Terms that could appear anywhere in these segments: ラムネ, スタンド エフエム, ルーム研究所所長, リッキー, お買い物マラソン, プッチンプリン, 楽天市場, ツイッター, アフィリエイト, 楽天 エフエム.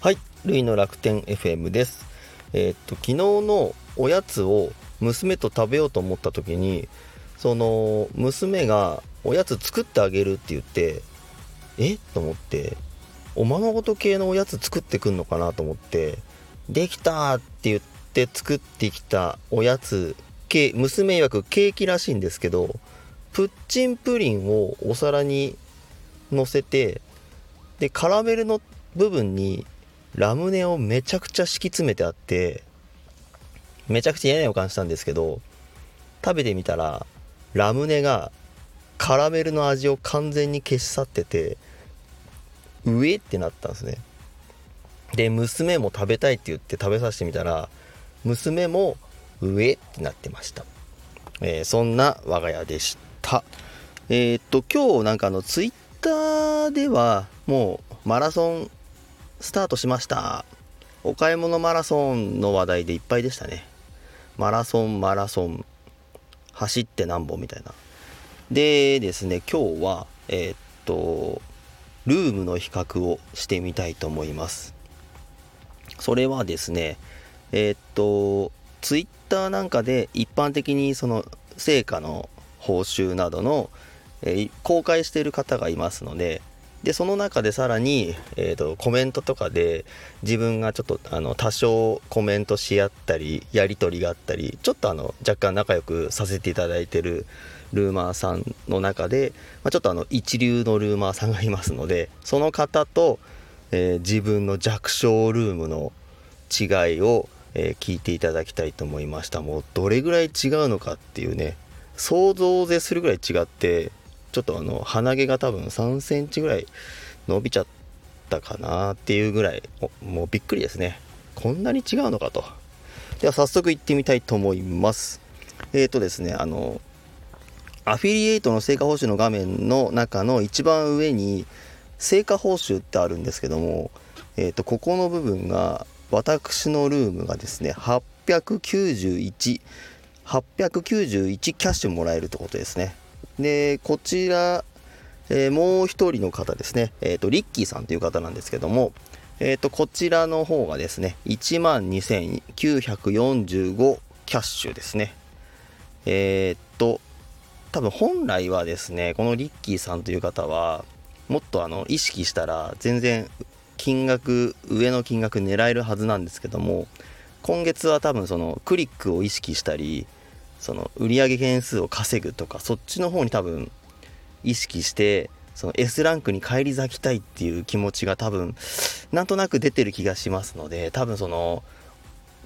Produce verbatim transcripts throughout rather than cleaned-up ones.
はい、ルイの楽天 エフエム です。えー、っと昨日のおやつを娘と食べようと思った時に、その娘がおやつ作ってあげるって言って、えと思って、おままごと系のおやつ作ってくんのかなと思って、できたって言って作ってきたおやつ、娘曰くケーキらしいんですけど、プッチンプリンをお皿に乗せて、でカラメルの部分にラムネをめちゃくちゃ敷き詰めてあって、めちゃくちゃ嫌な予感したんですけど、食べてみたらラムネがカラメルの味を完全に消し去ってて、うえってなったんですね。で娘も食べたいって言って食べさせてみたら、娘もうえってなってました。えー、そんな我が家でした。えー、っと今日なんかのツイッターではもうマラソンスタートしました、お買い物マラソンの話題でいっぱいでしたね。マラソンマラソン走ってなんぼみたいな。でですね、今日はえー、っとルームの比較をしてみたいと思います。それはですね、えー、っとツイッターなんかで一般的にその成果の報酬などの、えー、公開している方がいますので、でその中でさらに、えー、とコメントとかで自分がちょっとあの多少コメントし合ったりやり取りがあったり、ちょっとあの若干仲良くさせていただいているルーマーさんの中で、まあ、ちょっとあの一流のルーマーさんがいますので、その方と、えー、自分の弱小ルームの違いをえー、聞いていただきたいと思いました。もうどれぐらい違うのかっていうね、想像を絶するぐらい違って、ちょっとあの鼻毛が多分さんセンチぐらい伸びちゃったかなっていうぐらい、もうびっくりですね。こんなに違うのかと。では早速行ってみたいと思います。えーとですねあのアフィリエイトの成果報酬の画面の中の一番上に成果報酬ってあるんですけども、えーとここの部分が、私のルームがですねはっぴゃくきゅうじゅういち はっぴゃくきゅうじゅういちキャッシュもらえるってことですね。でこちら、えー、もう一人の方ですね、えーとリッキーさんという方なんですけども、えーとこちらの方がですね いちまんにせんきゅうひゃくよんじゅうご キャッシュですね。えーと多分本来はですね、このリッキーさんという方はもっとあの意識したら全然金額、上の金額狙えるはずなんですけども、今月は多分そのクリックを意識したり、その売上件数を稼ぐとか、そっちの方に多分意識して、その S ランクに返り咲きたいっていう気持ちが多分なんとなく出てる気がしますので、多分その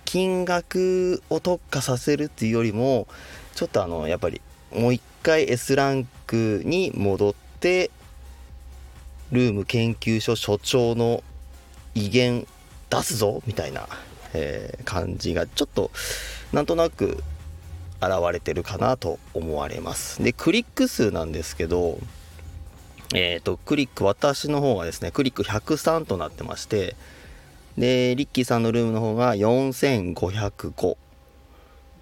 金額を特化させるっていうよりも、ちょっとあのやっぱりもう一回 S ランクに戻って、ルーム研究所所長の威厳出すぞみたいな、えー、感じがちょっとなんとなく現れてるかなと思われます。でクリック数なんですけど、えーとクリック、私の方がですねクリックひゃくさんとなってまして、でリッキーさんのルームの方がよんせんごひゃくご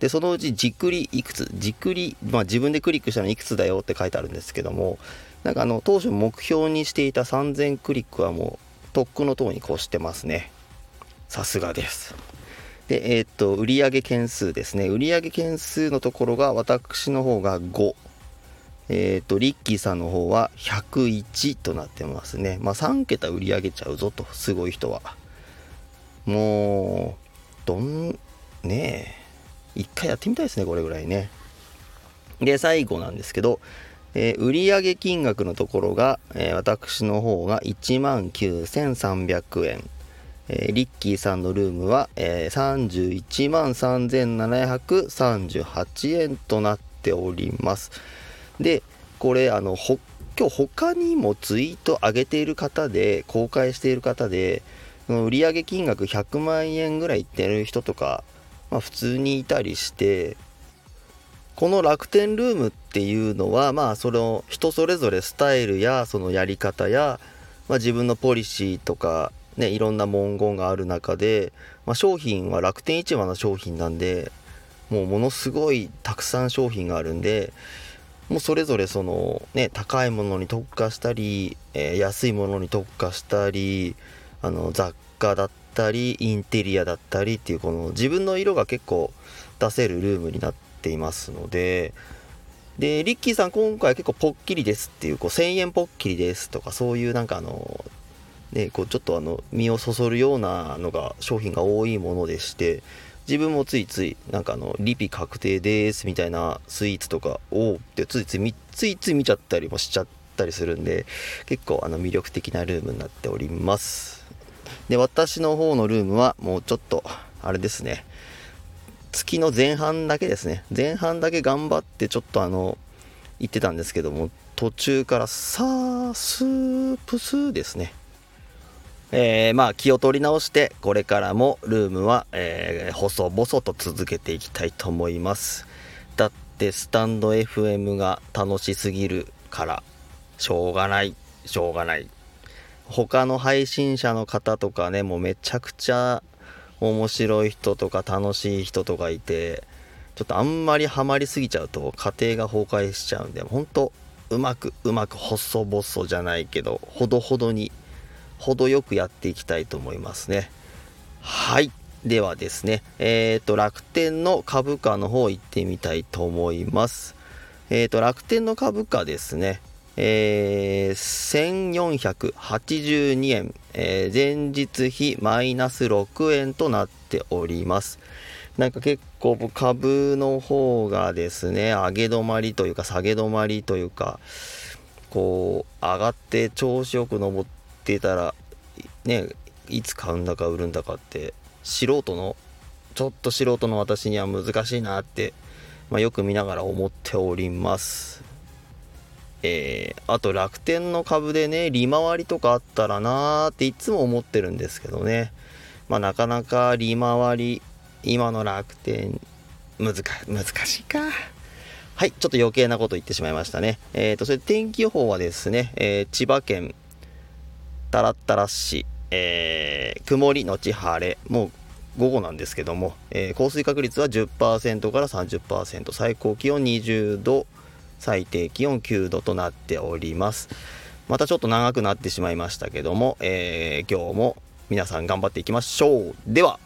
で、そのうちじくりいくつ、じくり、まあ、自分でクリックしたのいくつだよって書いてあるんですけども、なんかあの当初目標にしていたさんぜんクリックはもうとっくの塔に越してますね。さすがです。でえー、っと売上件数ですね、売上件数のところが私の方がご、えー、っとリッキーさんの方はひゃくいちとなってますね。まあさんけた売り上げちゃうぞと、すごい人はもうどんねえ一回やってみたいですね、これぐらいね。で最後なんですけど、えー、売上金額のところが、えー、私の方が いちまんきゅうせんさんびゃく 円、えー、リッキーさんのルームは、えー、さんじゅういちまんさんぜんななひゃくさんじゅうはち 円となっております。でこれあのほ今日他にもツイート上げている方で、公開している方で、その売上金額ひゃくまんえんぐらいいってる人とか、まあ、普通にいたりして、この楽天ルームっていうのは、まあその人それぞれスタイルやそのやり方や、まあ、自分のポリシーとかね、いろんな文言がある中で、まあ、商品は楽天市場の商品なんで、もうものすごいたくさん商品があるんで、もうそれぞれその、ね、高いものに特化したり、えー、安いものに特化したり、あの雑貨だったりインテリアだったりっていう、この自分の色が結構出せるルームになっていますので、でリッキーさん今回結構ポッキリですっていう、こうせんえんポッキリですとか、そういうなんかあのね、こうちょっとあの身をそそるようなのが商品が多いものでして、自分もついついなんかあのリピ確定ですみたいなスイーツとかをってついつい見ついつい見ちゃったりもしちゃったりするんで、結構あの魅力的なルームになっております。で私の方のルームはもうちょっとあれですね、月の前半だけですね、前半だけ頑張ってちょっとあの行ってたんですけども、途中からサースープスーですね、えー、まあ気を取り直してこれからもルームはえー細々と続けていきたいと思います。だってスタンド エフエム が楽しすぎるからしょうがないしょうがない、他の配信者の方とかね、もうめちゃくちゃ面白い人とか楽しい人とかいて、ちょっとあんまりハマりすぎちゃうと家庭が崩壊しちゃうんで、ほんとうまくうまく細々じゃないけどほどほどに程よくやっていきたいと思いますね。はい、ではですね、えっと楽天の株価の方行ってみたいと思います。えっと楽天の株価ですね、えー、せんよんひゃくはちじゅうにえん、えー、前日比マイナスろくえんとなっております。なんか結構株の方がですね、上げ止まりというか下げ止まりというか、こう上がって調子よく上ってってたらね、いつ買うんだか売るんだかって素人のちょっと素人の私には難しいなって、まあ、よく見ながら思っております。えー、あと楽天の株でね、利回りとかあったらなーっていつも思ってるんですけどね、まあなかなか利回り今の楽天難しいか。はい、ちょっと余計なこと言ってしまいましたね。えーとそれ天気予報はですね、えー、千葉県たらったら市、えー、曇りのち晴れ、もう午後なんですけども、えー、降水確率は じゅっパーセント から さんじゅっパーセント、 最高気温にじゅうど、最低気温きゅうどとなっております。またちょっと長くなってしまいましたけども、えー、今日も皆さん頑張っていきましょう。では。